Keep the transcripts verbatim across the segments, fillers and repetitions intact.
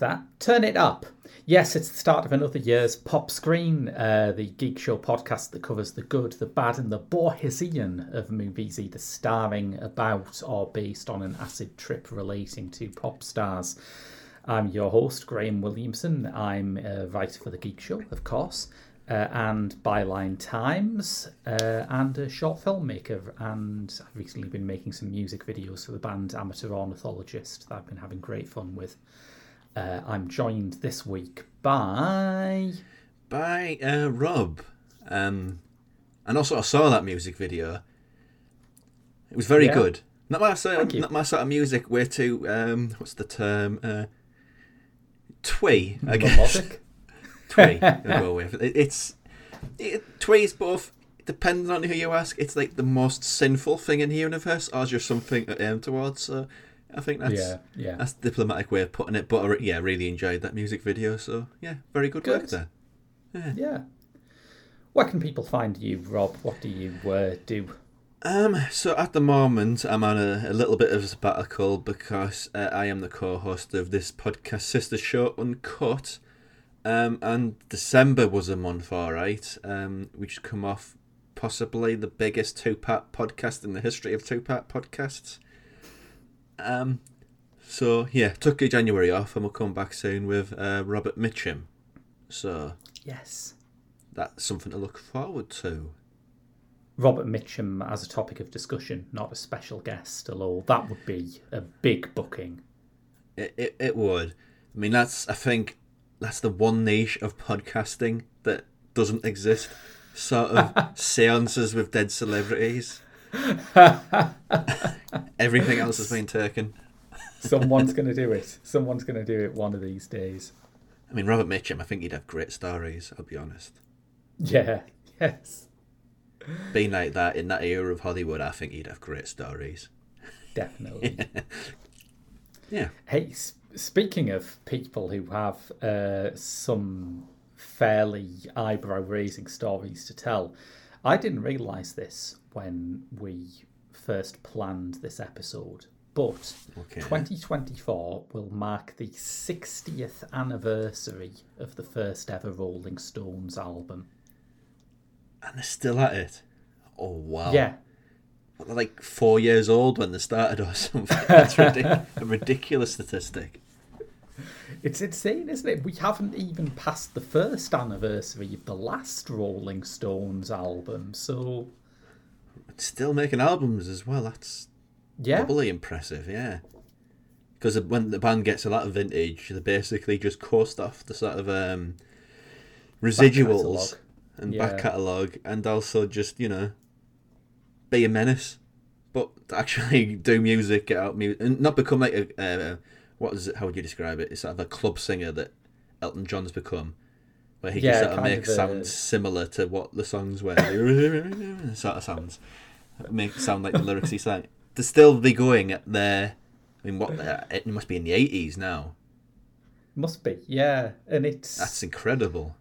That. Turn it up. Yes, it's the start of another year's Pop Screen, uh, the geek show podcast that covers the good, the bad and the Borgesian of movies either starring about or based on an acid trip relating to pop stars. I'm your host, Graham Williamson. I'm a writer for the Geek Show, of course, uh, and Byline Times, uh, and a short filmmaker, and I've recently been making some music videos for the band Amateur Ornithologist that I've been having great fun with. Uh, I'm joined this week by... By uh, Rob. Um, and also I saw that music video. It was very yeah. good. Not my, sort of, not my sort of music, way too, um, what's the term? Uh, twee, I guess. Twee. go with. It, it's, it, twee is both, depending on who you ask, it's like the most sinful thing in the universe, or just something to aim towards, so... I think that's yeah, yeah. that's the diplomatic way of putting it. But I, yeah, I really enjoyed that music video. So yeah, very good, good. work there. Yeah. yeah. Where can people find you, Rob? What do you uh, do? Um. So at the moment, I'm on a, a little bit of a sabbatical because uh, I am the co-host of this podcast sister show, Uncut. Um. And December was a month, all right. Um. We just come off possibly the biggest two-part podcast in the history of two-part podcasts. Um, so yeah, took a January off, and we'll come back soon with uh, Robert Mitchum. So yes, that's something to look forward to. Robert Mitchum as a topic of discussion, not a special guest. Although that would be a big booking. It, it it would. I mean, that's I think that's the one niche of podcasting that doesn't exist. Sort of seances with dead celebrities. Everything else has been taken. Someone's going to do it. Someone's going to do it one of these days. I mean, Robert Mitchum, I think he'd have great stories, I'll be honest. Yeah, yes. Being like that, in that era of Hollywood, I think he'd have great stories. Definitely. yeah. yeah. Hey, speaking of people who have uh, some fairly eyebrow-raising stories to tell, I didn't realise this when we first planned this episode, but okay. twenty twenty-four will mark the sixtieth anniversary of the first ever Rolling Stones album. And they're still at it? Oh, wow. Yeah. Well, they're like four years old when they started or something. That's ridic- a ridiculous statistic. It's insane, isn't it? We haven't even passed the first anniversary of the last Rolling Stones album, so... It's still making albums as well, that's yeah. doubly impressive, yeah. Because when the band gets a lot of vintage, they basically just coast off the sort of um, residuals back and yeah. back catalogue, and also just, you know, be a menace, but actually do music, get out music, and not become like a... a What is it? How would you describe it? It's sort of a club singer that Elton John's become, where he yeah, can sort of make of a... sounds similar to what the songs were. sort of sounds make it sound like the lyrics he sang. To still be going at their, I mean, what it must be in the eighties now. Must be, yeah, and it's that's incredible.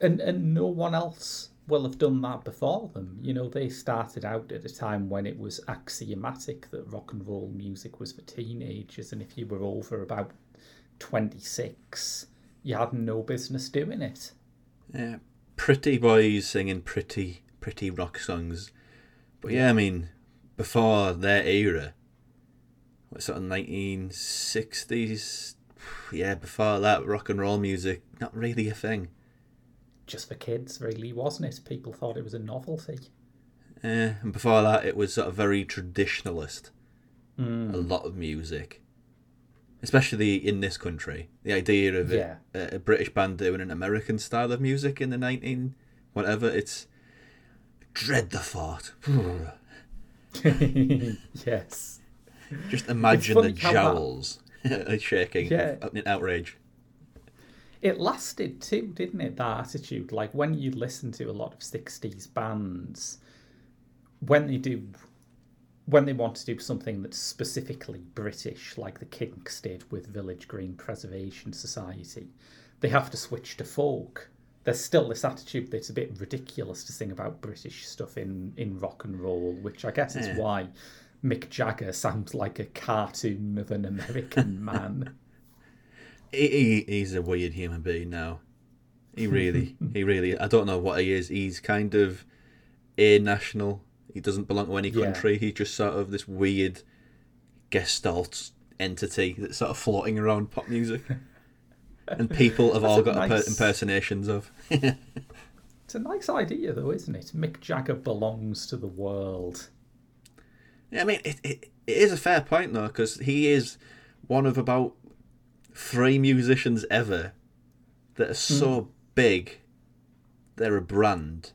And and no one else will have done that before them. You know, they started out at a time when it was axiomatic that rock and roll music was for teenagers, and if you were over about twenty-six, you had no business doing it. Yeah, pretty boys singing pretty, pretty rock songs. But yeah, I mean, before their era, what sort of nineteen sixties? Yeah, before that, rock and roll music, not really a thing. Just for kids, really, wasn't it? People thought it was a novelty. Yeah, and before that, it was sort of very traditionalist. Mm. A lot of music, especially in this country. The idea of yeah. it, a British band doing an American style of music in the nineteen whatever, it's dread the fart. Yes. Just imagine the jowls that... shaking yeah. in outrage. It lasted too, didn't it, that attitude? Like, when you listen to a lot of sixties bands, when they do, when they want to do something that's specifically British, like the Kinks did with Village Green Preservation Society, they have to switch to folk. There's still this attitude that it's a bit ridiculous to sing about British stuff in, in rock and roll, which I guess is yeah. why Mick Jagger sounds like a cartoon of an American man. He, he's a weird human being now. He really, he really, I don't know what he is. He's kind of a-national. He doesn't belong to any country. Yeah. He's just sort of this weird gestalt entity that's sort of floating around pop music. And people have all got nice... impersonations of. It's a nice idea, though, isn't it? Mick Jagger belongs to the world. Yeah, I mean, it, it, it is a fair point, though, because he is one of about three musicians ever that are so mm. big, they're a brand.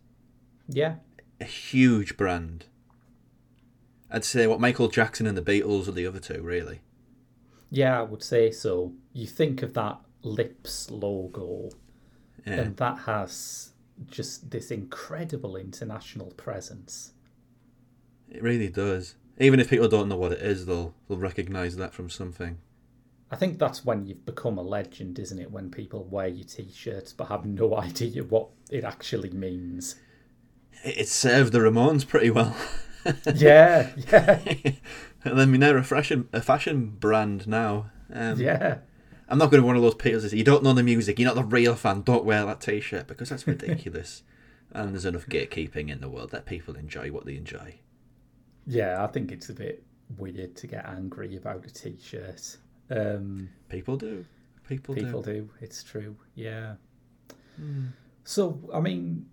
Yeah. A huge brand. I'd say, what, Michael Jackson and the Beatles are the other two, really. Yeah, I would say so. You think of that Lips logo, yeah. and that has just this incredible international presence. It really does. Even if people don't know what it is, they'll, they'll recognise that from something. I think that's when you've become a legend, isn't it? When people wear your T-shirts but have no idea what it actually means. It served the Ramones pretty well. yeah, yeah. And then they're a fashion, a fashion brand now. Um, yeah. I'm not going to one of those people that say, you don't know the music, you're not the real fan, don't wear that T-shirt, because that's ridiculous. And there's enough gatekeeping in the world that people enjoy what they enjoy. Yeah, I think it's a bit weird to get angry about a T-shirt. Um, people do. People, people do. do. It's true, yeah. Mm. So, I mean,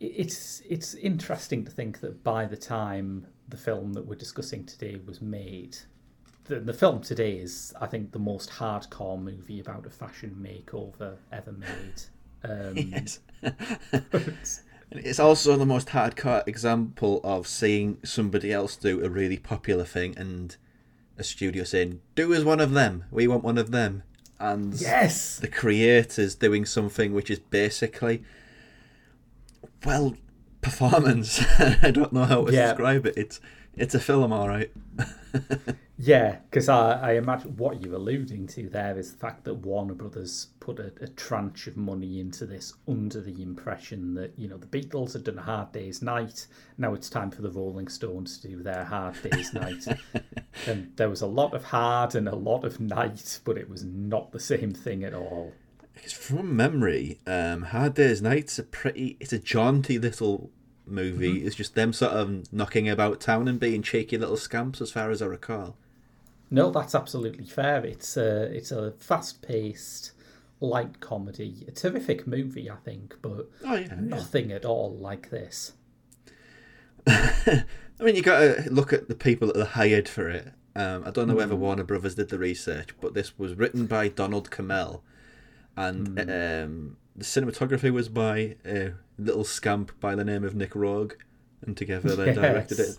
it's it's interesting to think that by the time the film that we're discussing today was made... The, the film today is, I think, the most hardcore movie about a fashion makeover ever made. Um, yes. It's also the most hardcore example of seeing somebody else do a really popular thing and a studio saying, do as one of them, we want one of them. And yes! The creators doing something which is basically, well, performance. I don't know how to yeah. describe it. It's It's a film, all right. Yeah, because I, I imagine what you're alluding to there is the fact that Warner Brothers put a, a tranche of money into this under the impression that, you know, the Beatles had done a Hard Day's Night. Now it's time for the Rolling Stones to do their Hard Day's Night. And there was a lot of hard and a lot of night, but it was not the same thing at all. Because from memory, um, Hard Day's Night's a pretty, it's a jaunty little... movie. Mm-hmm. It's just them sort of knocking about town and being cheeky little scamps, as far as I recall. No, that's absolutely fair. It's a, it's a fast-paced, light comedy. A terrific movie, I think, but oh, yeah, nothing yeah. at all like this. I mean, you got to look at the people that are hired for it. Um, I don't know mm. whether Warner Brothers did the research, but this was written by Donald Cammell, and mm. um, the cinematography was by... Uh, little scamp by the name of Nick Roeg, and together they yes. directed it.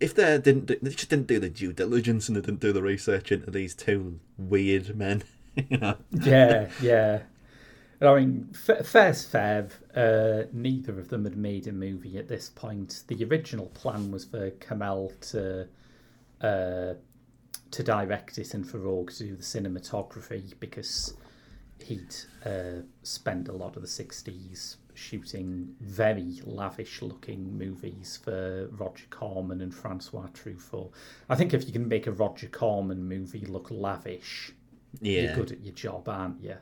If they didn't, do, they just didn't do the due diligence and they didn't do the research into these two weird men. You know? Yeah, yeah. I mean, f- fair's fair. Uh, neither of them had made a movie at this point. The original plan was for Cammell to uh, to direct it and for Roeg to do the cinematography, because he'd uh, spent a lot of the sixties shooting very lavish-looking movies for Roger Corman and Francois Truffaut. I think if you can make a Roger Corman movie look lavish, yeah. you're good at your job, aren't you?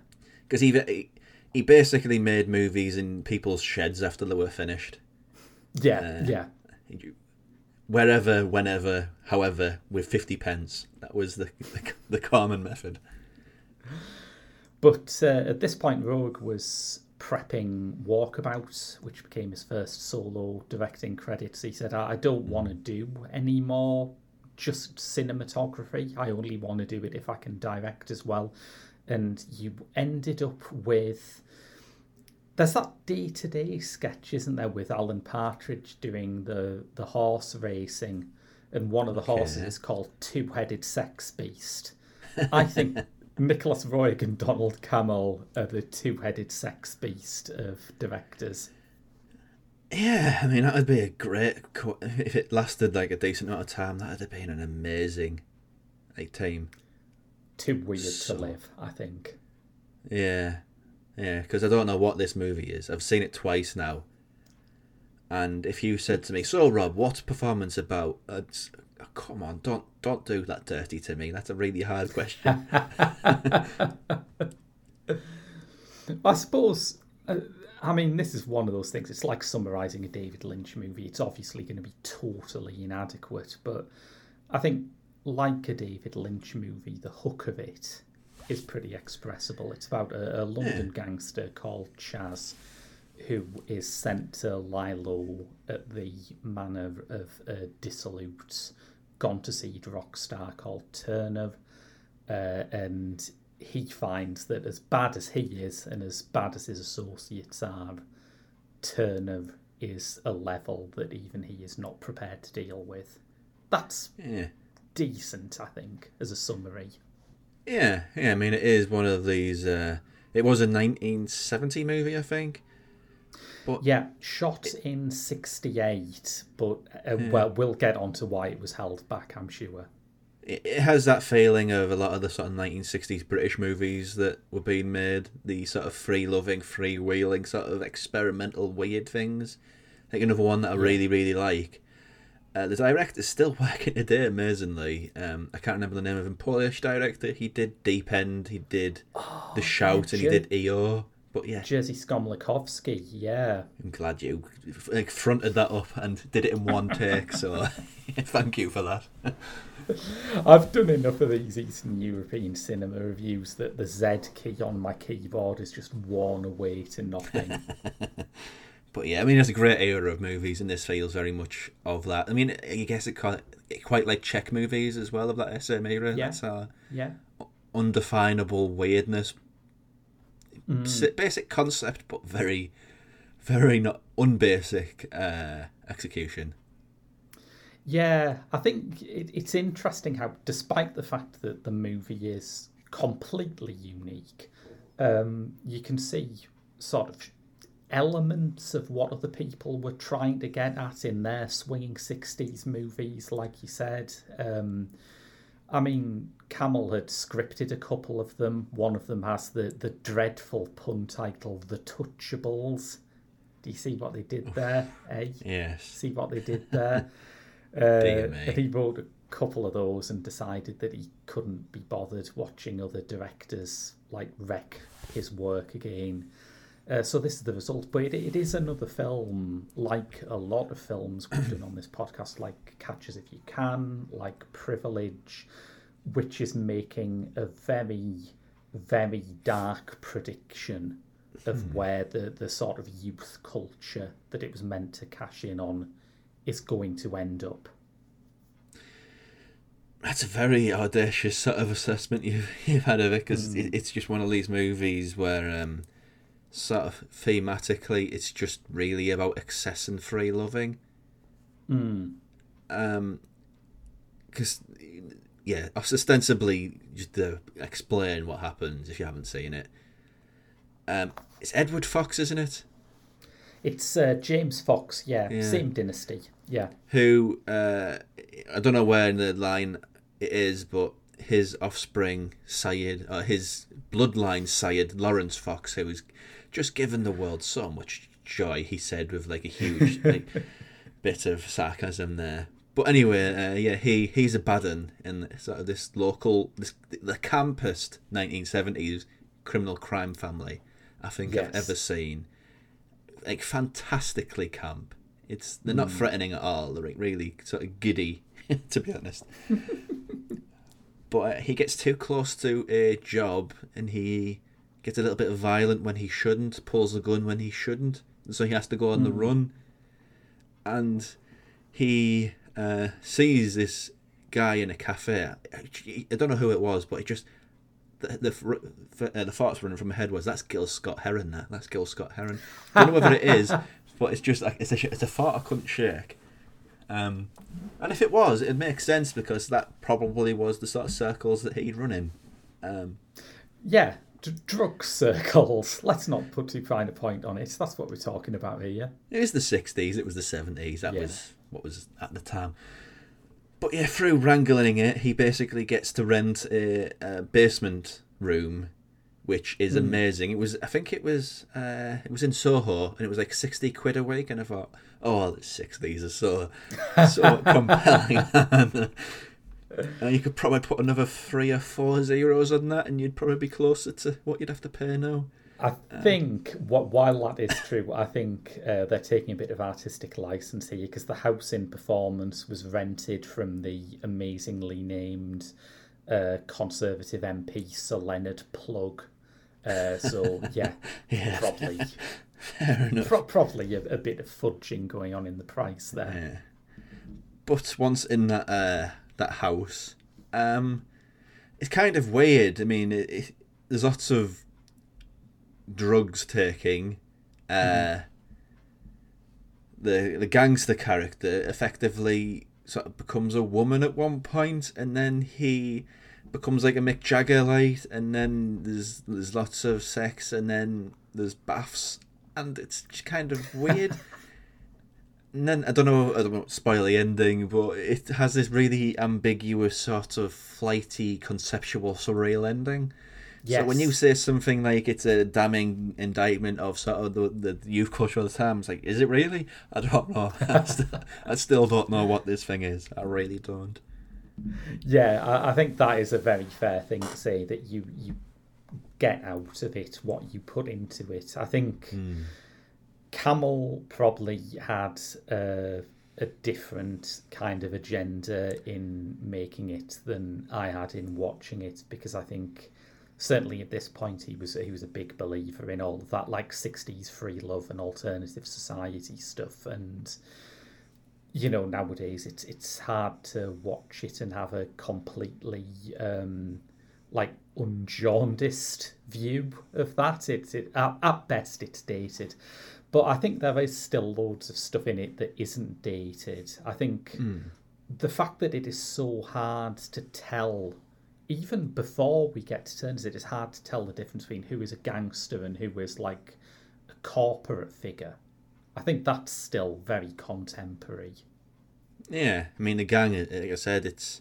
Because he he basically made movies in people's sheds after they were finished. Yeah, uh, yeah. Wherever, whenever, however, with fifty pence. That was the the, the Corman method. But uh, at this point, Roeg was prepping Walkabout, which became his first solo directing credits. He said, I don't want to do any more just cinematography. I only want to do it if I can direct as well. And you ended up with There's that day-to-day sketch, isn't there, with Alan Partridge doing the, the horse racing, and one of the okay. horses is called Two-Headed Sex Beast. I think Nicolas Roeg and Donald Cammell are the Two-Headed Sex Beast of directors. Yeah, I mean, that would be a great... Co- if it lasted, like, a decent amount of time, that would have been an amazing, like, time. Too weird so, to live, I think. Yeah, yeah, because I don't know what this movie is. I've seen it twice now. And if you said to me, so, Rob, what's Performance about? Oh, come on, don't don't do that dirty to me. That's a really hard question. I suppose... Uh, I mean, this is one of those things. It's like summarising a David Lynch movie. It's obviously going to be totally inadequate, but I think, like a David Lynch movie, the hook of it is pretty expressible. It's about a, a London yeah. gangster called Chaz, who is sent to Lilo at the manor of a dissolute, gone-to-seed rock star called Turner, uh, and... he finds that as bad as he is and as bad as his associates are, Turner is a level that even he is not prepared to deal with. That's yeah. decent, I think, as a summary. Yeah, yeah. I mean, it is one of these... Uh, it was a nineteen seventy movie, I think. But yeah, shot it, in sixty-eight, but uh, yeah. well, we'll get onto why it was held back, I'm sure. It has that feeling of a lot of the sort of nineteen sixties British movies that were being made, the sort of free-loving, free-wheeling, sort of experimental, weird things. I think another one that I really, really like. Uh, the director's still working today, amazingly. Um, I can't remember the name of him. Polish director. He did Deep End, he did oh, The Shout, Jer- and he did E O. But yeah, Jerzy Skomlikowski, yeah. I'm glad you like, fronted that up and did it in one take, so thank you for that. I've done enough of these Eastern European cinema reviews that the Z key on my keyboard is just worn away to nothing. But yeah, I mean, it's a great era of movies, and this feels very much of that. I mean, I guess it quite, it quite like Czech movies as well, of that S M era. Yeah. That's our yeah. undefinable weirdness. Mm. Basic concept, but very, very not unbasic uh, execution. Yeah, I think it, it's interesting how, despite the fact that the movie is completely unique, um, you can see sort of elements of what other people were trying to get at in their swinging sixties movies, like you said. Um, I mean, Cammell had scripted a couple of them. One of them has the, the dreadful pun title, The Touchables. Do you see what they did there? eh? Yes. See what they did there? Uh, and he wrote a couple of those and decided that he couldn't be bothered watching other directors like wreck his work again. Uh, so this is the result. But it, it is another film, like a lot of films we've done on this podcast, like Catch as If You Can, like Privilege, which is making a very, very dark prediction of mm. where the, the sort of youth culture that it was meant to cash in on is going to end up. That's a very audacious sort of assessment you've, you've had of it, because mm. it, it's just one of these movies where... Um, sort of thematically, it's just really about excess and free loving. Mm. Um, because yeah, ostensibly, just to explain what happens if you haven't seen it. Um, it's Edward Fox, isn't it? It's uh, James Fox. Yeah, yeah, same dynasty. Yeah. Who uh, I don't know where in the line it is, but his offspring, Syed, or his bloodline, Syed Lawrence Fox, who is just given the world so much joy, he said with like a huge like, bit of sarcasm there. But anyway, uh, yeah, he, he's a bad un in sort of this local, this, the campest nineteen seventies criminal crime family I think yes. I've ever seen. Like fantastically camp. It's they're not mm. threatening at all. They're like, really sort of giddy, to be honest. But uh, he gets too close to a job, and he gets a little bit violent when he shouldn't, pulls a gun when he shouldn't, and so he has to go on mm. the run. And he uh, sees this guy in a cafe. I don't know who it was, but it just the the, the, uh, the farts running from my head was, that's Gil Scott Heron there. That's Gil Scott Heron. I don't know whether it is, but it's just like, it's a it's a fart I couldn't shake. Um, and if it was, it makes sense because that probably was the sort of circles that he'd run in. Um, yeah, d- drug circles. Let's not put too fine a point on it. That's what we're talking about here. Yeah? It is the sixties. It was the seventies. That yeah. was what was at the time. But yeah, through wrangling it, he basically gets to rent a, a basement room, which is mm. amazing. It was, I think it was, uh, it was in Soho, and it was like sixty quid a week. And I thought, oh, the sixties are so, so compelling. And you could probably put another three or four zeros on that, and you'd probably be closer to what you'd have to pay now. I think, um, what, while that is true, I think uh, they're taking a bit of artistic license here, because the house in Performance was rented from the amazingly named uh, Conservative M P Sir Leonard Plugg. Uh, so, yeah, yeah, probably, fair enough. Pro- probably a, a bit of fudging going on in the price there. Yeah. But once in that uh, that house, um, it's kind of weird. I mean, it, it, there's lots of drugs taking, uh, mm. the the gangster character effectively sort of becomes a woman at one point, and then he becomes like a Mick Jagger light, and then there's there's lots of sex, and then there's baths, and it's just kind of weird. And then I don't know, I don't want to spoil the ending, but it has this really ambiguous sort of flighty conceptual surreal ending. Yes. So when you say something like it's a damning indictment of sort of the, the youth culture of the time, it's like, is it really? I don't know. I, st- I still don't know what this thing is. I really don't. Yeah, I, I think that is a very fair thing to say, that you, you get out of it what you put into it. I think mm. Camel probably had a, a different kind of agenda in making it than I had in watching it, because I think... certainly at this point, he was he was a big believer in all of that, like sixties free love and alternative society stuff. And, you know, nowadays it's it's hard to watch it and have a completely, um, like, unjaundiced view of that. It's it, at, at best, it's dated. But I think there is still loads of stuff in it that isn't dated. I think mm. the fact that it is so hard to tell, even before we get to turns, it is hard to tell the difference between who is a gangster and who is like a corporate figure. I think that's still very contemporary. Yeah, I mean, the gang, like I said, it's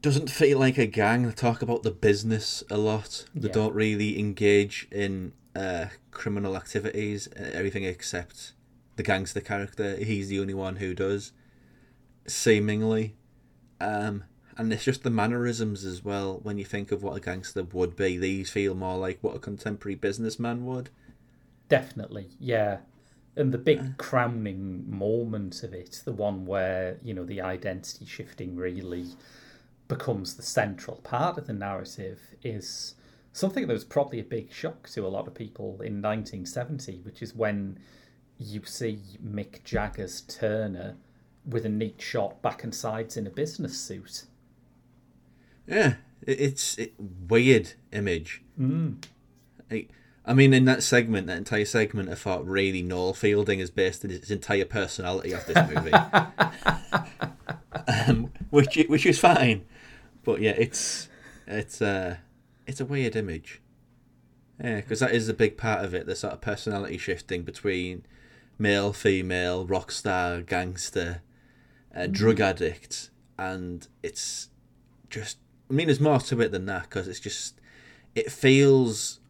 doesn't feel like a gang. They talk about the business a lot. They yeah. don't really engage in uh, criminal activities, everything except the gangster character. He's the only one who does, seemingly. Um... And it's just the mannerisms as well. When you think of what a gangster would be, these feel more like what a contemporary businessman would. Definitely, yeah. And the big uh, crowning moment of it, the one where, you know, the identity shifting really becomes the central part of the narrative, is something that was probably a big shock to a lot of people in nineteen seventy, which is when you see Mick Jagger's Turner with a neat shot back and sides in a business suit. Yeah, it's a weird image. Mm. I, I mean, in that segment, that entire segment, I thought really Noel Fielding is based in his entire personality of this movie, um, which which is fine. But yeah, it's it's uh, it's a weird image. Yeah, because that is a big part of it, the sort of personality shifting between male, female, rock star, gangster, uh, mm. drug addict, and it's just, I mean, there's more to it than that, because it's just, it feels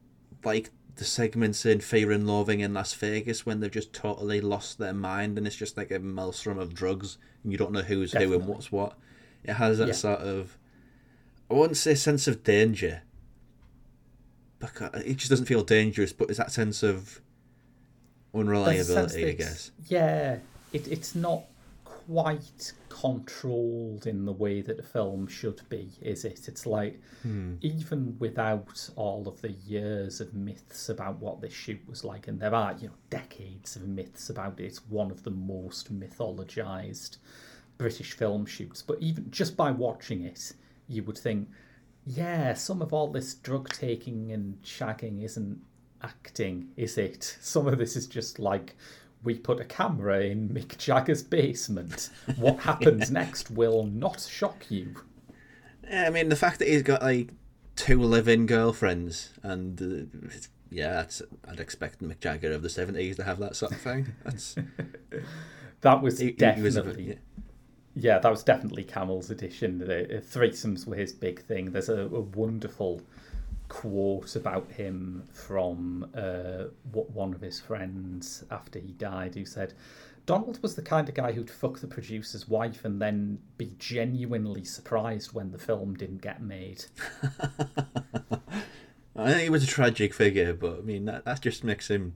like the segments in Fear and Loathing in Las Vegas when they've just totally lost their mind, and it's just like a maelstrom of drugs, and you don't know who's Definitely. who and what's what. It has that yeah. sort of, I wouldn't say sense of danger, because it just doesn't feel dangerous, but it's that sense of unreliability, I guess. Yeah, it it's not quite controlled in the way that a film should be, is it? It's like, hmm. even without all of the years of myths about what this shoot was like, and there are, you know, decades of myths about it, it's one of the most mythologized British film shoots, but even just by watching it, you would think, yeah, some of all this drug taking and shagging isn't acting, is it? Some of this is just like, we put a camera in Mick Jagger's basement. What happens yeah. next will not shock you. Yeah, I mean, the fact that he's got like two live-in girlfriends, and uh, yeah, that's, I'd expect Mick Jagger of the seventies to have that sort of thing. That's that was he, definitely. He was a, yeah. Yeah, that was definitely Camel's edition. The threesomes were his big thing. There's a, a wonderful quote about him from uh, what one of his friends after he died, who said, "Donald was the kind of guy who'd fuck the producer's wife and then be genuinely surprised when the film didn't get made." I think he was a tragic figure, but I mean, that, that just makes him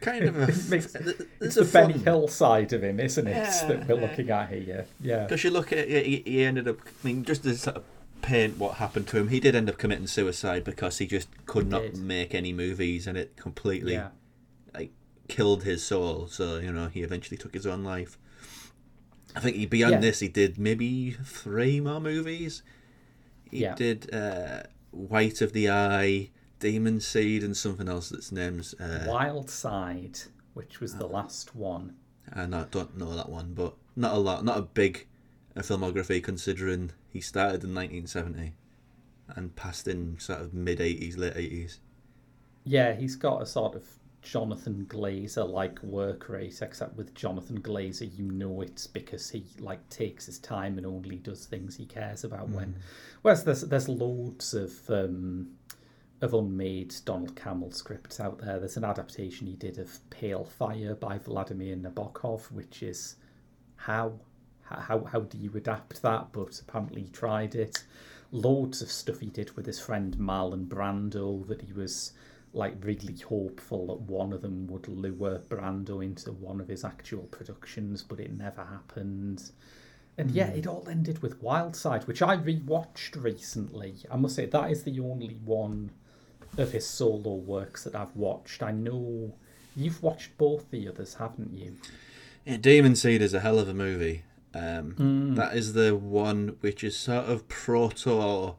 kind of a, it makes, it's the Benny Hill side of him, isn't it? Yeah, that we're looking at here. Yeah, because you look at it, he, he ended up. I mean, just to sort of paint what happened to him, he did end up committing suicide because he just could he not did. make any movies, and it completely yeah. like killed his soul. So you know, he eventually took his own life. I think he beyond yeah. this, he did maybe three more movies. He yeah. did uh, White of the Eye, Demon Seed, and something else that's named uh, Wild Side, which was uh, the last one. I don't know that one, but not a lot, not a big uh, filmography considering he started in nineteen seventy and passed in sort of mid eighties, late eighties. Yeah, he's got a sort of Jonathan Glazer like work rate, except with Jonathan Glazer, you know, it's because he like takes his time and only does things he cares about. Mm. When, whereas there's there's loads of. Um, of unmade Donald Cammell scripts out there. There's an adaptation he did of Pale Fire by Vladimir Nabokov, which is how how how do you adapt that? But apparently he tried it. Loads of stuff he did with his friend Marlon Brando that he was like really hopeful that one of them would lure Brando into one of his actual productions, but it never happened. And yeah, it all ended with Wild Side, which I rewatched recently. I must say that is the only one of his solo works that I've watched. I know you've watched both the others, haven't you? Yeah, Demon Seed is a hell of a movie. Um, mm. That is the one which is sort of proto-A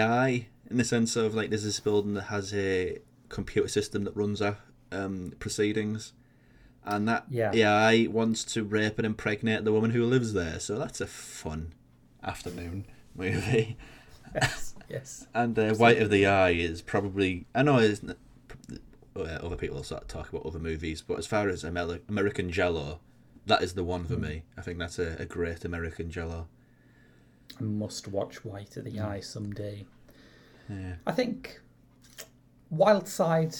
I in the sense of like there's this building that has a computer system that runs our um, proceedings, and that yeah. A I wants to rape and impregnate the woman who lives there. So that's a fun afternoon movie. Yes. Yes. And uh, White of the Eye is probably... I know it's, uh, other people sort of talk about other movies, but as far as Amer- American Jell-O, that is the one for mm. me. I think that's a, a great American Jell-O. I must watch White of the mm. Eye someday. Yeah. I think Wild Side,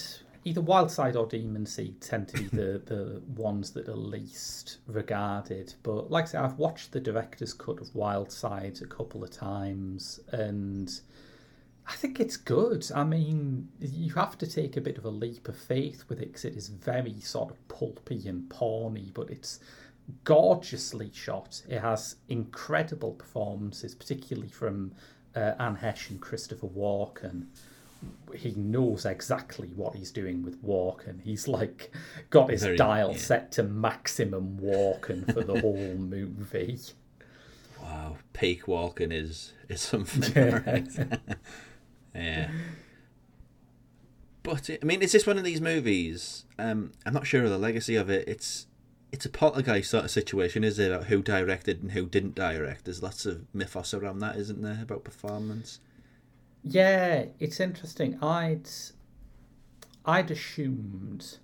either Wild Side or Demon Seed, tend to be the, the ones that are least regarded. But like I said, I've watched the director's cut of Wild Side a couple of times, and I think it's good. I mean, you have to take a bit of a leap of faith with it because it is very sort of pulpy and porny, but it's gorgeously shot. It has incredible performances, particularly from uh, Anne Heche and Christopher Walken. He knows exactly what he's doing with Walken. He's like got his Very, dial yeah. set to maximum Walken for the whole movie. Wow, peak Walken is is something. Yeah. Right? yeah. But it, I mean, it's just one of these movies. Um, I'm not sure of the legacy of it. It's it's a poltergeist sort of situation, is it? About who directed and who didn't direct. There's lots of mythos around that, isn't there? About performance. Yeah, it's interesting. I'd, I'd assumed,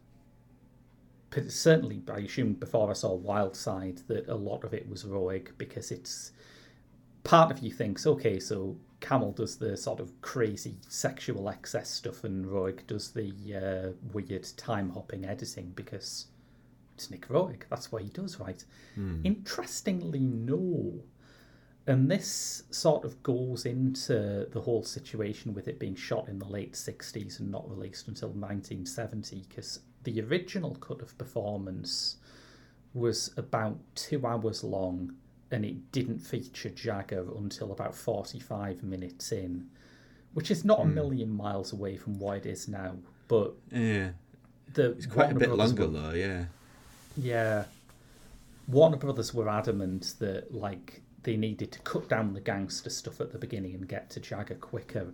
certainly I assumed before I saw Wild Side that a lot of it was Roeg, because it's part of you thinks, okay, so Cammell does the sort of crazy sexual excess stuff and Roeg does the uh, weird time hopping editing because it's Nick Roeg. That's what he does, right? Mm. Interestingly, no. And this sort of goes into the whole situation with it being shot in the late sixties and not released until nineteen seventy, because the original cut of Performance was about two hours long and it didn't feature Jagger until about forty-five minutes in, which is not mm. a million miles away from what it is now. But yeah, the it's quite Warner a bit Brothers longer, were, though, yeah. Yeah. Warner Brothers were adamant that, like, they needed to cut down the gangster stuff at the beginning and get to Jagger quicker.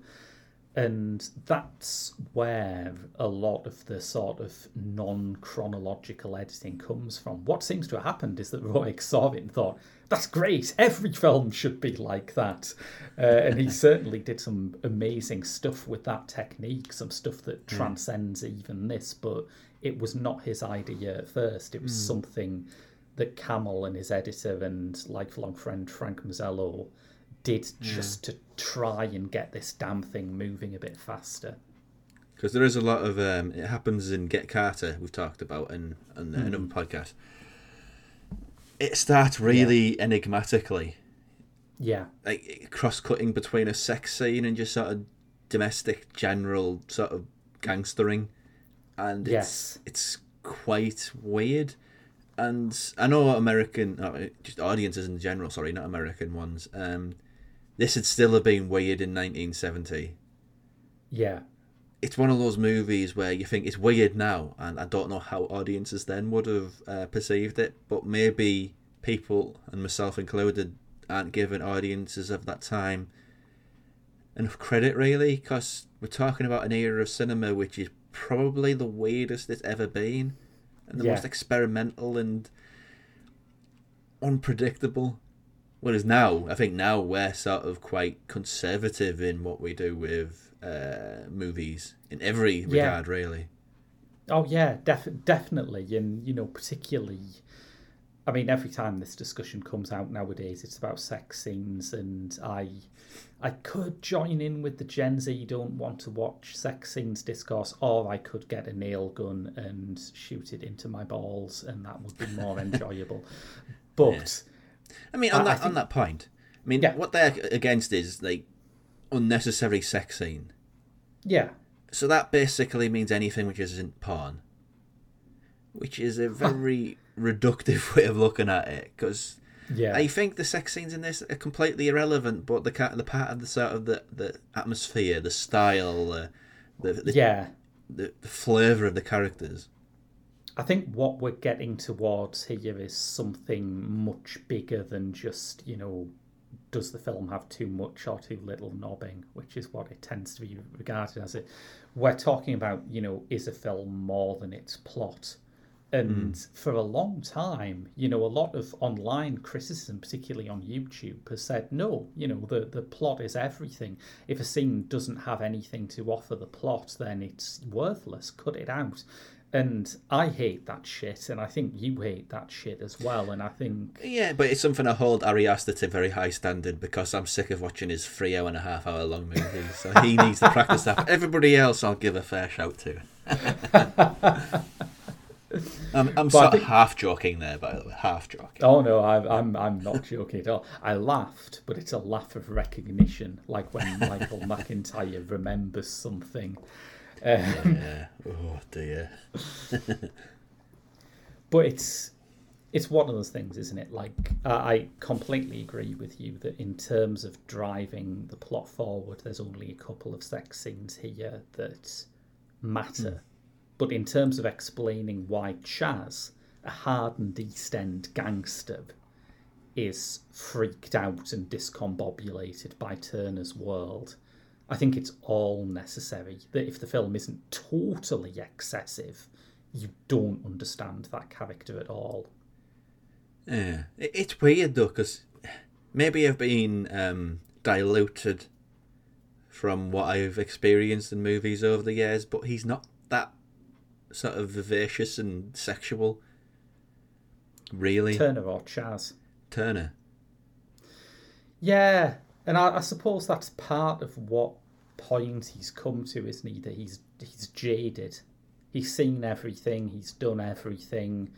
And that's where a lot of the sort of non-chronological editing comes from. What seems to have happened is that Roeg saw it and thought, that's great, every film should be like that. Uh, and he certainly did some amazing stuff with that technique, some stuff that transcends mm. even this, but it was not his idea at first. It was mm. something that Camel and his editor and lifelong friend Frank Mazzello did just yeah. to try and get this damn thing moving a bit faster. Because there is a lot of um, it happens in Get Carter, we've talked about in, in mm. another podcast. It starts really yeah. enigmatically, yeah, like cross-cutting between a sex scene and just sort of domestic, general sort of gangstering, and yes, it's, it's quite weird. And I know American, just audiences in general, sorry, not American ones. Um, This would still have been weird in nineteen seventy. Yeah. It's one of those movies where you think it's weird now, and I don't know how audiences then would have uh, perceived it, but maybe people, and myself included, aren't giving audiences of that time enough credit, really, because we're talking about an era of cinema which is probably the weirdest it's ever been, and the yeah. most experimental and unpredictable. Whereas now, I think now we're sort of quite conservative in what we do with uh, movies in every yeah. regard, really. Oh, yeah, def- definitely. And, you know, particularly, I mean, every time this discussion comes out nowadays, it's about sex scenes. And I I could join in with the Gen Z don't want to watch sex scenes discourse, or I could get a nail gun and shoot it into my balls, and that would be more enjoyable. But... Yeah. I mean, on I, that I think, on that point, I mean, yeah. what they're against is like unnecessary sex scene. Yeah. So that basically means anything which isn't porn, which is a very reductive way of looking at it. Because yeah. I think the sex scenes in this are completely irrelevant, but the the part of the sort of the, the atmosphere, the style, uh, the the, yeah. the, the flavour of the characters. I think what we're getting towards here is something much bigger than just, you know, does the film have too much or too little knobbing, which is what it tends to be regarded as. It. We're talking about, you know, is a film more than its plot? And mm. for a long time, you know, a lot of online criticism, particularly on YouTube, has said, no, you know, the, the plot is everything. If a scene doesn't have anything to offer the plot, then it's worthless. Cut it out. And I hate that shit, and I think you hate that shit as well, and I think... Yeah, but it's something I hold Ari Aster to very high standard, because I'm sick of watching his three hour and a half hour long movies, so he needs to practice that. Everybody else I'll give a fair shout to. I'm, I'm sort think... of half joking there, by the way, half joking. Oh no, I, I'm I'm not joking at all. I laughed, but it's a laugh of recognition, like when Michael McIntyre remembers something. Um, yeah. Oh dear. But it's it's one of those things, isn't it? Like uh, I completely agree with you that in terms of driving the plot forward, there's only a couple of sex scenes here that matter. Mm. But in terms of explaining why Chaz, a hardened East End gangster, is freaked out and discombobulated by Turner's world, I think it's all necessary, that if the film isn't totally excessive, you don't understand that character at all. Yeah, it's weird though, because maybe I've been um, diluted from what I've experienced in movies over the years, but he's not that sort of vivacious and sexual, really. Turner or Chaz? Turner. Yeah, and I, I suppose that's part of what point he's come to, isn't he? That he's he's jaded, he's seen everything, he's done everything,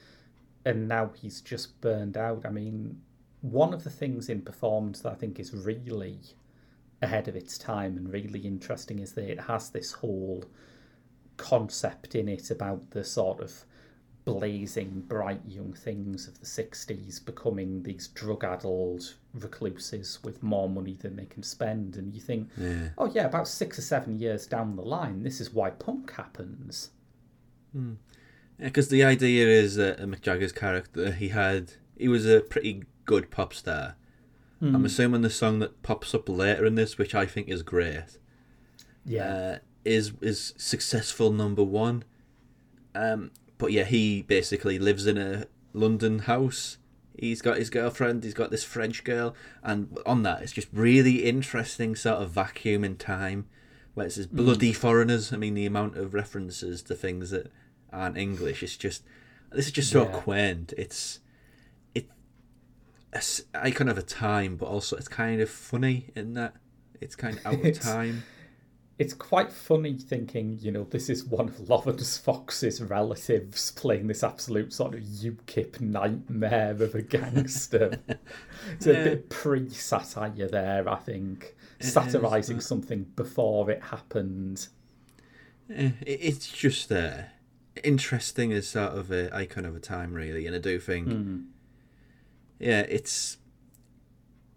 and now he's just burned out. I mean, one of the things in Performance that I think is really ahead of its time and really interesting is that it has this whole concept in it about the sort of blazing bright young things of the sixties becoming these drug-addled recluses with more money than they can spend, and you think yeah. oh yeah about six or seven years down the line, this is why punk happens. mm. Yeah, because the idea is that uh, Mick Jagger's character, he had he was a pretty good pop star, Mm. I'm assuming the song that pops up later in this, which I think is great, yeah, uh, is is successful number one. Um, but yeah, he basically lives in a London house. He's got his girlfriend. He's got this French girl, and on that, it's just really interesting sort of vacuum in time, where it's this bloody mm. foreigners. I mean, the amount of references to things that aren't English. It's just this is just so yeah. quaint. It's. It's icon of a time, but also it's kind of funny in that it's kind of out of it's, time. It's quite funny thinking, you know, this is one of Lawrence Fox's relatives playing this absolute sort of U KIP nightmare of a gangster. It's yeah. a bit pre-satire there, I think. It Satirising is, something before it happened. It's just uh, interesting as sort of an icon of a time, really, and I do think... Mm. Yeah, it's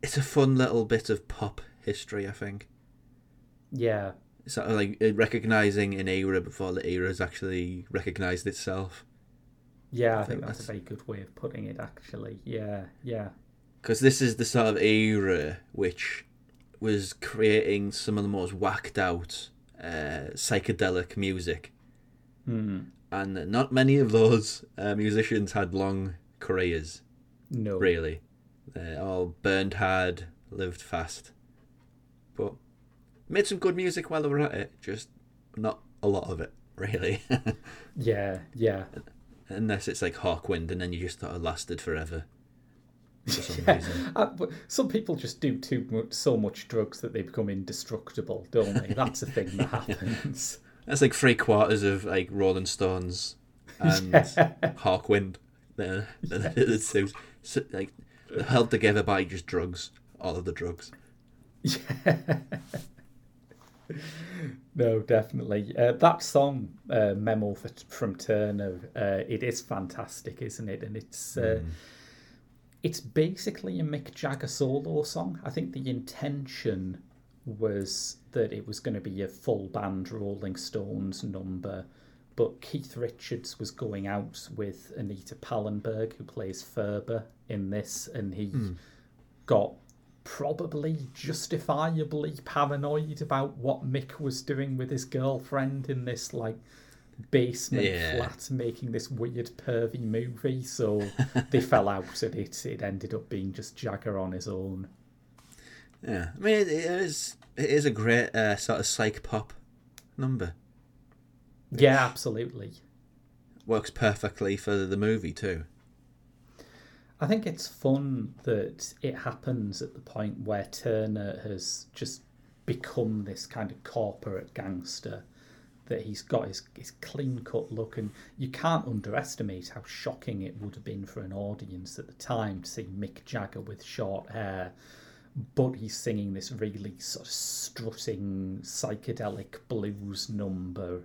it's a fun little bit of pop history, I think. Yeah. Sort of like recognising an era before the era's actually recognised itself. Yeah, I, I think, think that's, that's a very good way of putting it, actually. Yeah, yeah. Because this is the sort of era which was creating some of the most whacked out uh, psychedelic music. Mm. And not many of those uh, musicians had long careers. No. Really. They all burned hard, lived fast. But made some good music while they were at it, just not a lot of it, really. yeah, yeah. Unless it's like Hawkwind, and then you just thought it lasted forever. For some yeah. reason. Uh, but some people just do too much, so much drugs that they become indestructible, don't they? That's a thing that happens. That's like three quarters of like Rolling Stones and yeah. Hawkwind. They're, they're, yes. they're so, like, they're held together by just drugs, all of the drugs. Yeah. No, definitely. Uh, that song, uh, Memo for, from Turner, uh, it is fantastic, isn't it? And it's uh, mm. it's basically a Mick Jagger solo song. I think the intention was that it was going to be a full band Rolling Stones number. But Keith Richards was going out with Anita Pallenberg, who plays Ferber in this, and he mm. got probably justifiably paranoid about what Mick was doing with his girlfriend in this like basement yeah. flat, making this weird pervy movie. So they fell out, and it it ended up being just Jagger on his own. Yeah, I mean it is it is a great uh, sort of psych pop number. Yeah, absolutely. Works perfectly for the movie too. I think it's fun that it happens at the point where Turner has just become this kind of corporate gangster, that he's got his, his clean-cut look, and you can't underestimate how shocking it would have been for an audience at the time to see Mick Jagger with short hair, but he's singing this really sort of strutting psychedelic blues number.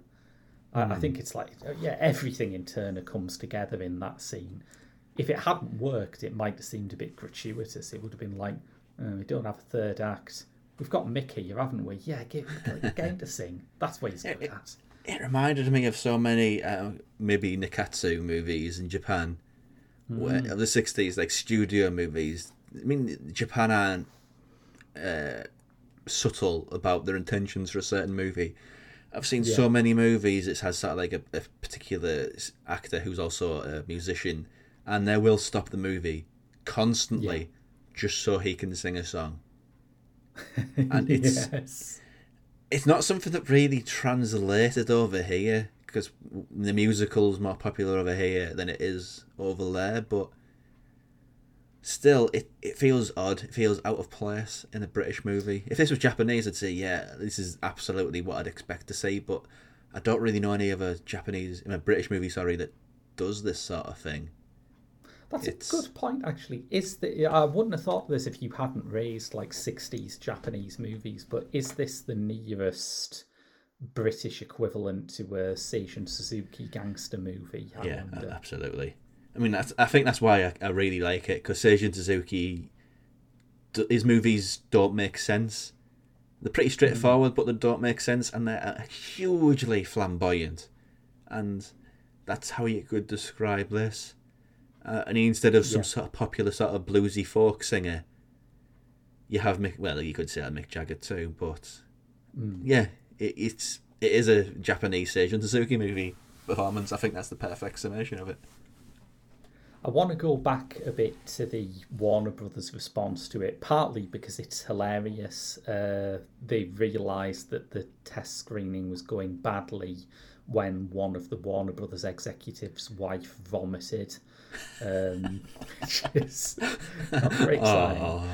I think it's like, yeah, everything in Turner comes together in that scene. If it hadn't worked, it might have seemed a bit gratuitous. It would have been like, oh, we don't have a third act. We've got Mick here, haven't we? Yeah, give him to sing. That's what he's good it, at. It, it reminded me of so many, uh, maybe Nikatsu movies in Japan, mm. where, of the sixties, like studio movies. I mean, Japan aren't uh, subtle about their intentions for a certain movie. I've seen yeah. so many movies. It has sort of like a, a particular actor who's also a musician, and they will stop the movie constantly yeah. just so he can sing a song. And it's yes. it's not something that really translated over here, because the musical's more popular over here than it is over there. But still, it, it feels odd. It feels out of place in a British movie. If this was Japanese, I'd say, yeah, this is absolutely what I'd expect to see, but I don't really know any other Japanese, a British movie, sorry, that does this sort of thing. That's it's... a good point, actually. Is the, I wouldn't have thought this if you hadn't raised, like, sixties Japanese movies, but is this the nearest British equivalent to a Seijun Suzuki gangster movie? I yeah, wonder. Absolutely. I mean, that's, I think that's why I, I really like it, because Seijun Suzuki, his movies don't make sense. They're pretty straightforward, but they don't make sense, and they're hugely flamboyant. And that's how you could describe this. Uh, and instead of some yeah. sort of popular sort of bluesy folk singer, you have Mick, well, you could say that Mick Jagger too, but mm. yeah, it, it's it is a Japanese Seijun Suzuki movie performance. I think that's the perfect summation of it. I want to go back a bit to the Warner Brothers response to it, partly because it's hilarious. Uh, they realised that the test screening was going badly when one of the Warner Brothers executives' wife vomited, um, which is not very exciting.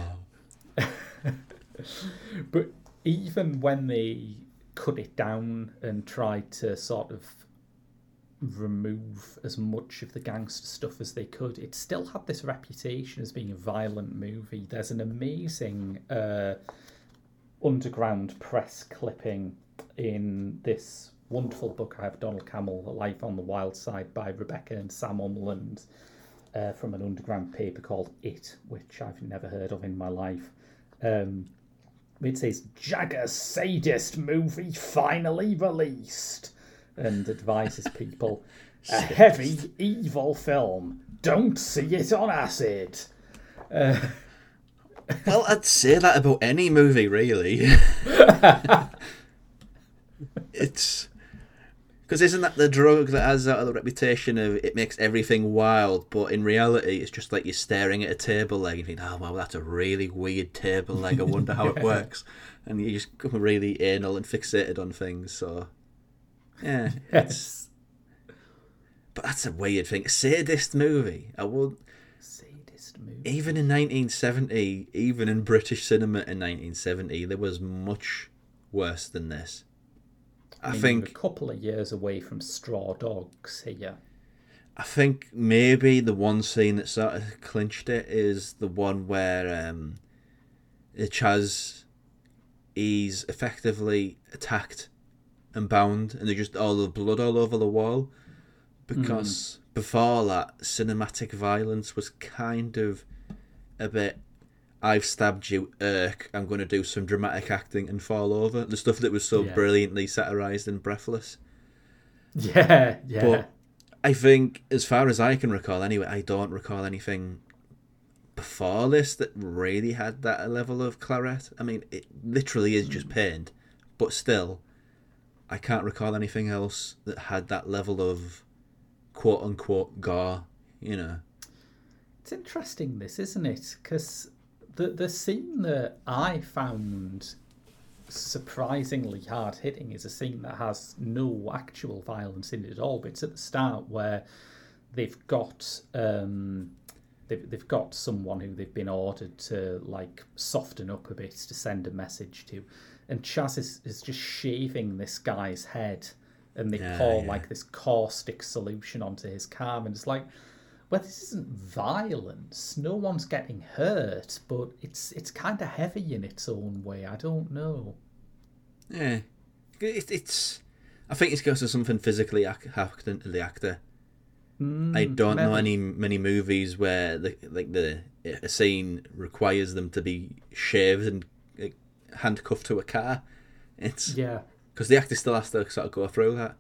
But even when they cut it down and tried to sort of remove as much of the gangster stuff as they could, it still had this reputation as being a violent movie. There's an amazing uh, underground press clipping in this wonderful book I have, Donald Cammell, Life on the Wild Side by Rebecca and Sam Umland, uh, from an underground paper called It, which I've never heard of in my life. Um, it says, Jagger sadist movie finally released, and advises people, a heavy, evil film. Don't see it on acid. Uh, well, I'd say that about any movie, really. It's... because isn't that the drug that has out of the reputation of it makes everything wild, but in reality it's just like you're staring at a table leg and you think, oh, wow, that's a really weird table leg. I wonder how yeah. it works. And you just become really anal and fixated on things, so... yeah, yes. It's... but that's a weird thing. A sadist movie. I would. Sadist movie. Even in nineteen seventy, even in British cinema in nineteen seventy, there was much worse than this. I, I mean, think a couple of years away from Straw Dogs here. I think maybe the one scene that sort of clinched it is the one where um, Chaz, he's effectively attacked and bound, and there's just all the blood all over the wall, because mm. before that, cinematic violence was kind of a bit, I've stabbed you, irk, I'm going to do some dramatic acting and fall over. The stuff that was so yeah. brilliantly satirised in Breathless. Yeah, yeah. But I think, as far as I can recall anyway, I don't recall anything before this that really had that level of claret. I mean, it literally is just paint, but still... I can't recall anything else that had that level of quote-unquote gore, you know. It's interesting, this, isn't it? Because the, the scene that I found surprisingly hard-hitting is a scene that has no actual violence in it at all, but it's at the start where they've got... Um, They've, they've got someone who they've been ordered to, like, soften up a bit, to send a message to. And Chaz is, is just shaving this guy's head, and they yeah, pour, yeah. like, this caustic solution onto his calm. And it's like, well, this isn't violence. No one's getting hurt, but it's it's kind of heavy in its own way. I don't know. Yeah. It, it's... I think it's because of something physically happening to the actor. Mm, I don't maybe. know any many movies where the like the a scene requires them to be shaved and like, handcuffed to a car. It's yeah, because the actor still has to sort of go through that.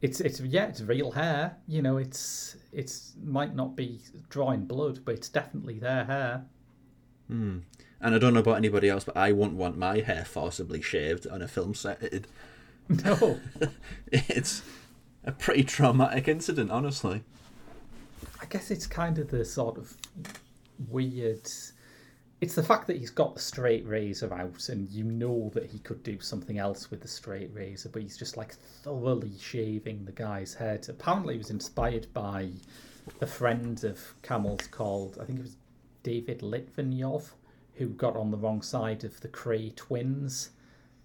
It's it's yeah, it's real hair. You know, it's it's might not be drawing blood, but it's definitely their hair. Mm. And I don't know about anybody else, but I wouldn't want my hair forcibly shaved on a film set. It, no, it's. A pretty traumatic incident, honestly. I guess it's kind of the sort of weird... It's the fact that he's got the straight razor out, and you know that he could do something else with the straight razor, but he's just, like, thoroughly shaving the guy's head. Apparently he was inspired by a friend of Camel's called, I think it was David Litvinov, who got on the wrong side of the Kray twins,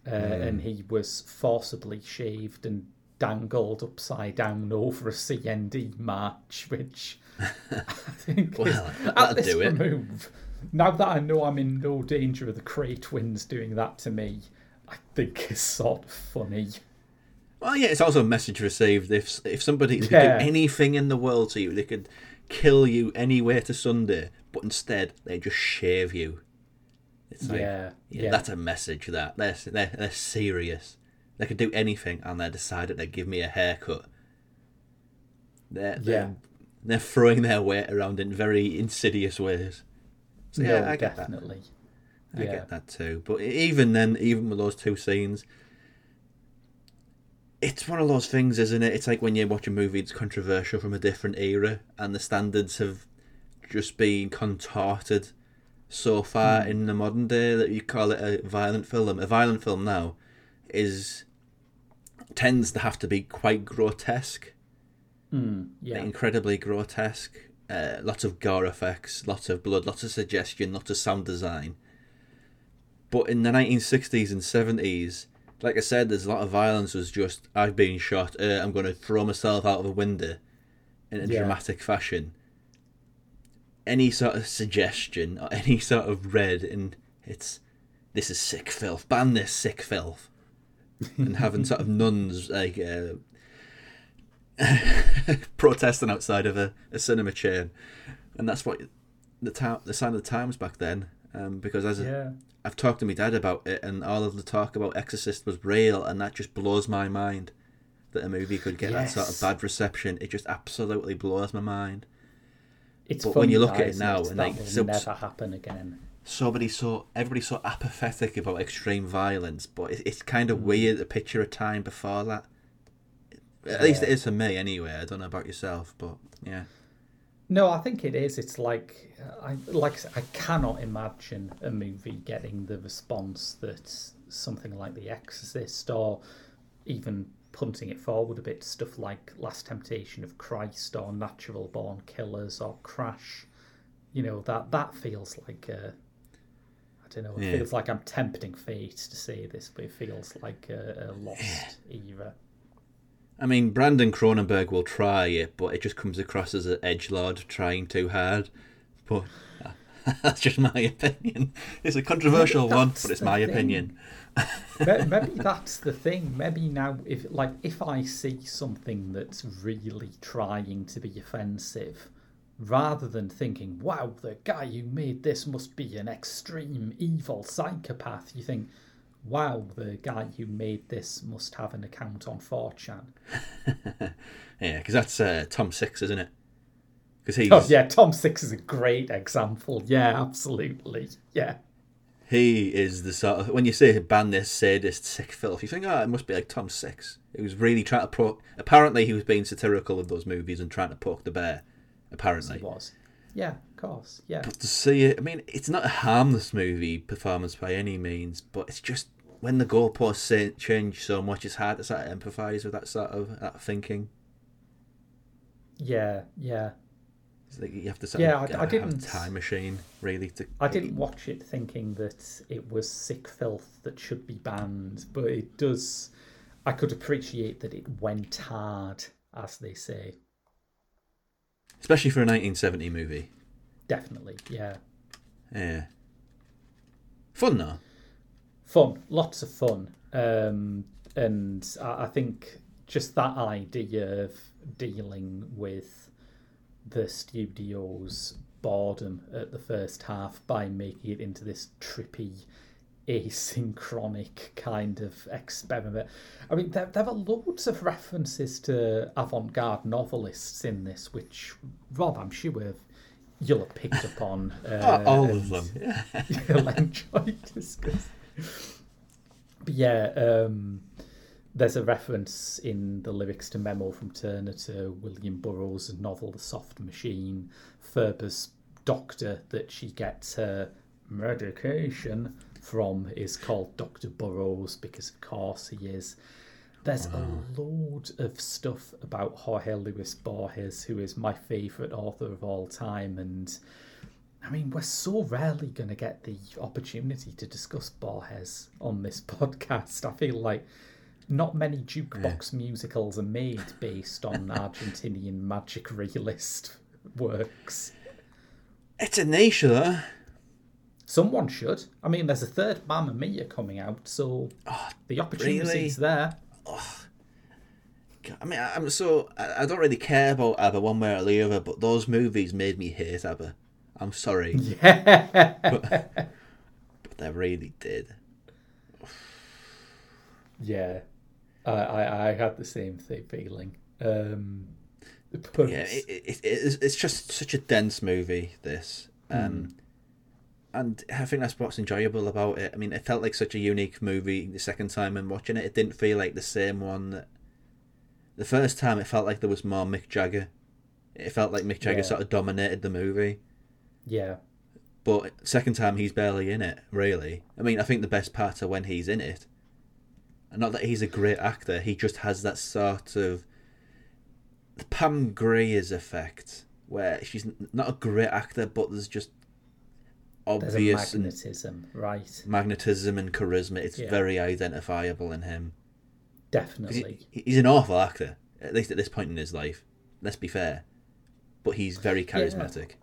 uh, mm. and he was forcibly shaved and dangled upside down over a C N D march, which I think well, is, at this do it. Remove, now that I know I'm in no danger of the Kray twins doing that to me, I think is sort of funny. Well, yeah, it's also a message received. If if somebody could yeah. do anything in the world to you, they could kill you anywhere to Sunday, but instead they just shave you. It's like, yeah, yeah, yeah. That's a message, that. They're, they're, they're serious. They could do anything, and they decided they'd give me a haircut. They're, they're, yeah. they're throwing their weight around in very insidious ways. So, yeah, no, I get definitely. That. I yeah. get that too. But even then, even with those two scenes, it's one of those things, isn't it? It's like when you watch a movie that's controversial from a different era, and the standards have just been contorted so far mm. in the modern day that you call it a violent film. A violent film now is tends to have to be quite grotesque. Mm, yeah. Incredibly grotesque. Uh, lots of gore effects, lots of blood, lots of suggestion, lots of sound design. But in the nineteen sixties and seventies, like I said, there's a lot of violence. Was just, I've been shot, uh, I'm going to throw myself out of a window in a yeah. dramatic fashion. Any sort of suggestion or any sort of red, and it's, this is sick filth, ban this sick filth. And having sort of nuns like... Uh, protesting outside of a, a cinema chain, and that's what the ta- the sign of the times back then. Um, because as yeah. a, I've talked to my dad about it, and all of the talk about Exorcist was real, and that just blows my mind that a movie could get yes. that sort of bad reception. It just absolutely blows my mind. It's but when you look at it now, and like, so, never happen again. Somebody so everybody's so apathetic about extreme violence, but it, it's kind of mm. weird to picture a time before that. At least yeah. it is for me, anyway. I don't know about yourself, but yeah. No, I think it is. It's like, I like I, said, I cannot imagine a movie getting the response that something like The Exorcist, or even punting it forward a bit, stuff like Last Temptation of Christ or Natural Born Killers or Crash. You know, that that feels like a, I don't know. It yeah. feels like I'm tempting fate to say this, but it feels like a, a lost era. I mean, Brandon Cronenberg will try it, but it just comes across as an edgelord trying too hard. But that's just my opinion. It's a controversial one, but it's my thing. opinion. Maybe that's the thing. Maybe now, if like if I see something that's really trying to be offensive, rather than thinking, wow, the guy who made this must be an extreme evil psychopath, you think, wow, the guy who made this must have an account on four chan. Yeah, because that's uh, Tom Six, isn't it? Because he's oh, yeah, Tom Six is a great example. Yeah, absolutely. Yeah, he is the sort of, when you say ban this sadist sick filth, you think, oh, it must be like Tom Six. He was really trying to poke. Apparently, he was being satirical of those movies and trying to poke the bear. Apparently, he was. Yeah, of course, yeah. But to see it, I mean, it's not a harmless movie performance by any means, but it's just when the goalposts change so much, it's hard to sort of empathise with that sort of that thinking. Yeah, yeah. It's like you have to sort yeah, of I, I didn't, have a time machine, really. To, I didn't watch it thinking that it was sick filth that should be banned, but it does... I could appreciate that it went hard, as they say. Especially for a nineteen seventy movie. Definitely, yeah. Yeah. Fun, though. Fun. Lots of fun. Um, and I think just that idea of dealing with the studio's boredom at the first half by making it into this trippy, asynchronic kind of experiment. I mean, there, there are loads of references to avant-garde novelists in this, which, Rob, I'm sure you'll have picked up on. Uh, All of them. Yeah. You'll enjoy discussing. But yeah, um, there's a reference in the lyrics to Memo from Turner to William Burroughs' novel The Soft Machine, Ferber's doctor that she gets her medication from is called Doctor Burroughs, because of course he is. There's wow. a load of stuff about Jorge Luis Borges, who is my favourite author of all time, and I mean, we're so rarely going to get the opportunity to discuss Borges on this podcast. I feel like not many jukebox yeah. musicals are made based on Argentinian magic realist works. It's a niche, though. Someone should. I mean, there's a third Mamma Mia coming out, so oh, the opportunity's really? there. Oh. God, I mean, I'm so I, I don't really care about ABBA one way or the other, but those movies made me hate ABBA. I'm sorry. Yeah. But, but they really did. Yeah, I, I, I had the same thing feeling. Um, but... Yeah, it, it, it, it's just such a dense movie, this. Um, mm. and I think that's what's enjoyable about it. I mean, it felt like such a unique movie the second time and watching it. It didn't feel like the same one. That... The first time it felt like there was more Mick Jagger. It felt like Mick Jagger yeah. sort of dominated the movie. Yeah. But second time he's barely in it, really. I mean, I think the best parts are when he's in it. And not that he's a great actor, he just has that sort of the Pam Grier's effect, where she's not a great actor, but there's just obvious there's a magnetism, and right? Magnetism and charisma. It's yeah. very identifiable in him. Definitely. He, he's an awful actor, at least at this point in his life. Let's be fair, but he's very charismatic. Yeah.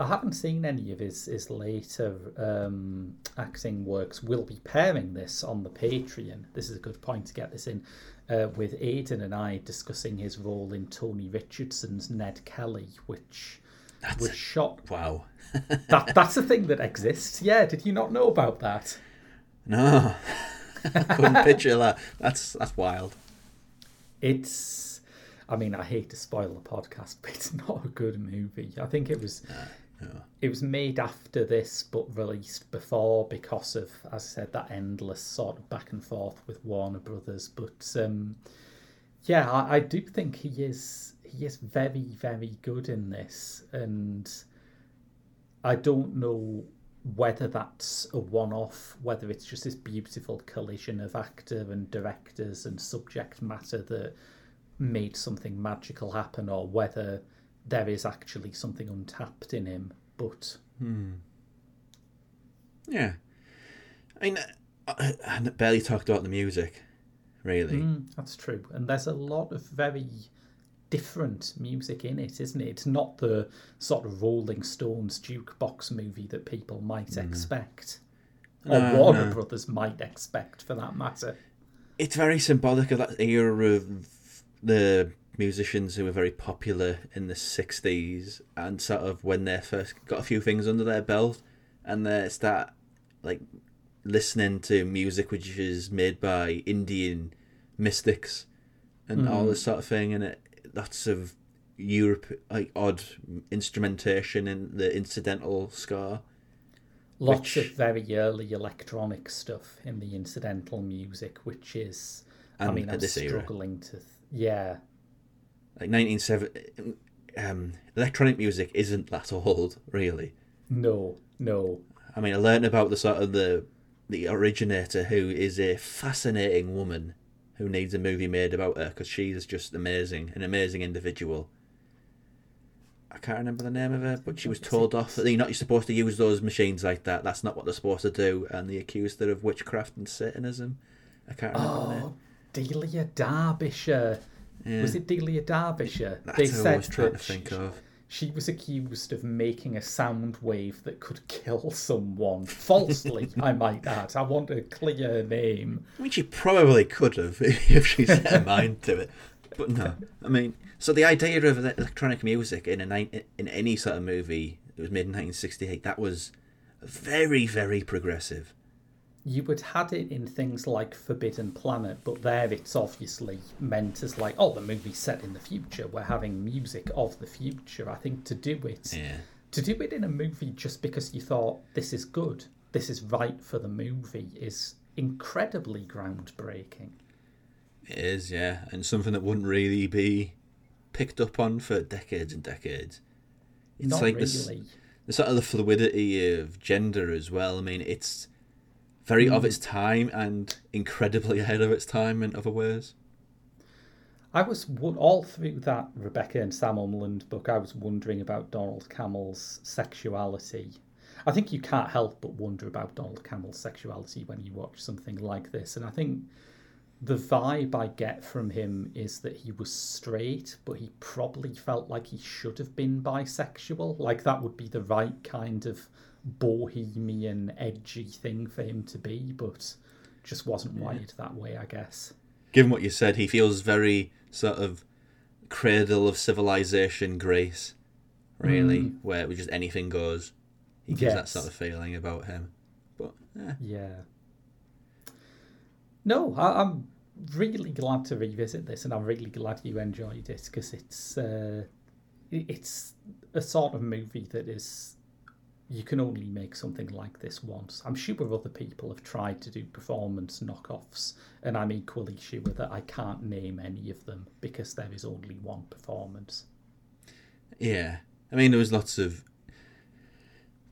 I haven't seen any of his, his later um, acting works. We'll be pairing this on the Patreon. This is a good point to get this in uh, with Aidan and I discussing his role in Tony Richardson's Ned Kelly, which that's was a... shot. Wow. that That's a thing that exists. Yeah, did you not know about that? No. I couldn't picture that. That's, that's wild. It's... I mean, I hate to spoil the podcast, but it's not a good movie. I think it was uh, no. it was made after this, but released before because of, as I said, that endless sort of back and forth with Warner Brothers. But um, yeah, I, I do think he is he is very, very good in this, and I don't know whether that's a one-off, whether it's just this beautiful collision of actor and directors and subject matter that made something magical happen, or whether there is actually something untapped in him. But hmm. yeah, I mean, I, I barely talked about the music, really. Mm, that's true, and there's a lot of very different music in it, isn't it? It's not the sort of Rolling Stones jukebox movie that people might mm. expect, or no, Warner no. Brothers might expect, for that matter. It's very symbolic of that era of the musicians who were very popular in the sixties, and sort of when they first got a few things under their belt and they start like listening to music which is made by Indian mystics and mm-hmm. all this sort of thing, and it, lots of Europe like odd instrumentation in the incidental score. Lots which... of very early electronic stuff in the incidental music, which is, and I mean, I'm struggling era. to... Th- Yeah. Like nineteen seventy, um, electronic music isn't that old, really. No, no. I mean, I learned about the sort of the the originator, who is a fascinating woman who needs a movie made about her, because she is just amazing, an amazing individual. I can't remember the name of her, but she was told off that you're not supposed to use those machines like that. That's not what they're supposed to do. And they accused her of witchcraft and Satanism. I can't remember oh. the name. Delia Derbyshire. Yeah. Was it Delia Derbyshire? That's they said I was trying to think she, of. She was accused of making a sound wave that could kill someone. Falsely, I might add. I want a clear name. I mean, she probably could have if she set her mind to it. But no. I mean, so the idea of electronic music in a in any sort of movie that was made in nineteen sixty-eight, that was very, very progressive. You would had it in things like Forbidden Planet, but there it's obviously meant as like, oh, the movie's set in the future. We're having music of the future. I think to do it, yeah. to do it in a movie just because you thought this is good, this is right for the movie, is incredibly groundbreaking. It is, yeah, and something that wouldn't really be picked up on for decades and decades. It's Not like really. This, the sort of the fluidity of gender as well. I mean, it's very of its time and incredibly ahead of its time in other ways. I was, all through that Rebecca and Sam Umland book, I was wondering about Donald Camel's sexuality. I think you can't help but wonder about Donald Camel's sexuality when you watch something like this. And I think the vibe I get from him is that he was straight, but he probably felt like he should have been bisexual. Like that would be the right kind of bohemian, edgy thing for him to be, but just wasn't yeah. wired that way, I guess. Given what you said, he feels very sort of cradle of civilization grace, really, mm. where just anything goes. He gives yes. that sort of feeling about him. But eh. yeah. No, I, I'm really glad to revisit this, and I'm really glad you enjoyed it, because it's uh, it's a sort of movie that is... you can only make something like this once. I'm sure other people have tried to do performance knockoffs, and I'm equally sure that I can't name any of them because there is only one Performance. Yeah. I mean, there was lots of...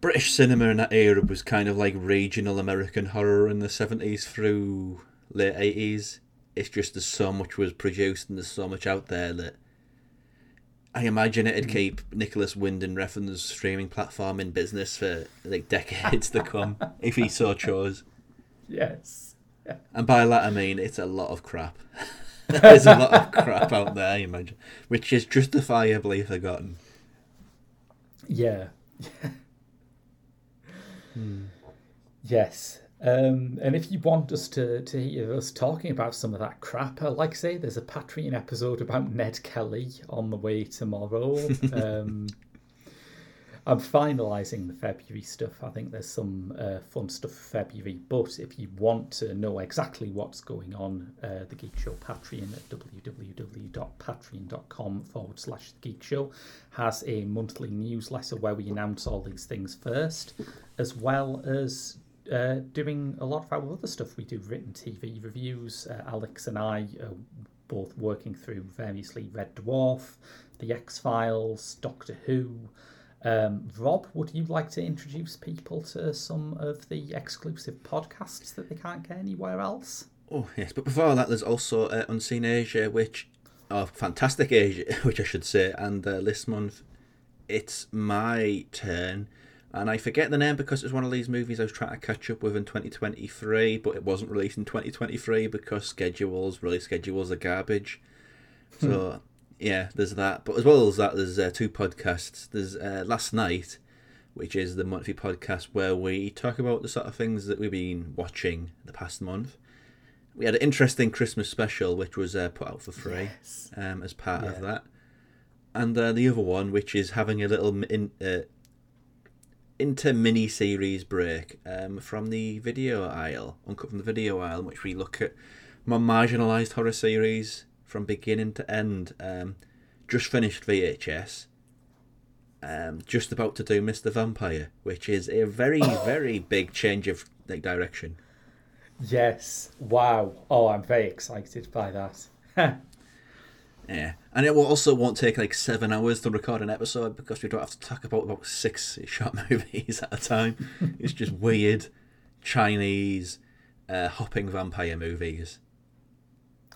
British cinema in that era was kind of like regional American horror in the seventies through late eighties. It's just there's so much was produced and there's so much out there that I imagine it'd keep Nicholas Winding Refn's streaming platform in business for like decades to come, if he so chose. Yes. Yeah. And by that I mean it's a lot of crap. There's a lot of crap out there, I imagine, which is justifiably forgotten. Yeah. hmm. Yes. Um, and if you want us to, to hear us talking about some of that crap, like I say, there's a Patreon episode about Ned Kelly on the way tomorrow. um, I'm finalising the February stuff. I think there's some uh, fun stuff for February. But if you want to know exactly what's going on, uh, the Geek Show Patreon at www.patreon.com forward slash The Geek Show has a monthly newsletter where we announce all these things first, as well as... Uh, doing a lot of our other stuff. We do written T V reviews. Uh, Alex and I are both working through variously Red Dwarf, The X-Files, Doctor Who. Um, Rob, would you like to introduce people to some of the exclusive podcasts that they can't get anywhere else? Oh, yes. But before that, there's also uh, Unseen Asia, which... Oh, Fantastic Asia, which I should say. And uh, this month, it's my turn. And I forget the name because it was one of these movies I was trying to catch up with in twenty twenty-three, but it wasn't released in twenty twenty-three because schedules, release schedules are garbage. Hmm. So, yeah, there's that. But as well as that, there's uh, two podcasts. There's uh, Last Night, which is the monthly podcast where we talk about the sort of things that we've been watching the past month. We had an interesting Christmas special, which was uh, put out for free yes. um, as part yeah. of that. And uh, the other one, which is having a little... in. Uh, Into mini-series break um, from the video aisle, Uncut from the Video Aisle, in which we look at more marginalised horror series from beginning to end. Um, just finished V H S. Um, just about to do Mister Vampire, which is a very, oh. very big change of like, direction. Yes. Wow. Oh, I'm very excited by that. Yeah, and it will also won't take like seven hours to record an episode because we don't have to talk about about six short movies at a time. It's just weird Chinese uh, hopping vampire movies.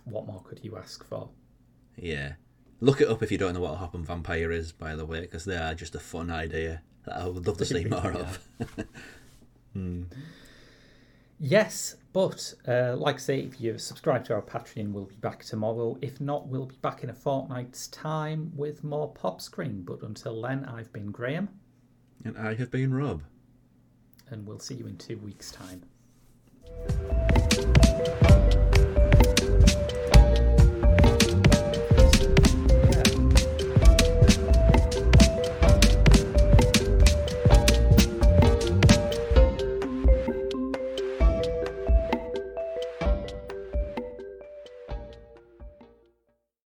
What more could you ask for? Yeah. Look it up if you don't know what a hopping vampire is, by the way, because they are just a fun idea that I would love to see more of. hmm. Yes, but uh, like I say, if you subscribe to our Patreon, we'll be back tomorrow. If not, we'll be back in a fortnight's time with more Pop Screen. But until then, I've been Graham. And I have been Rob. And we'll see you in two weeks' time.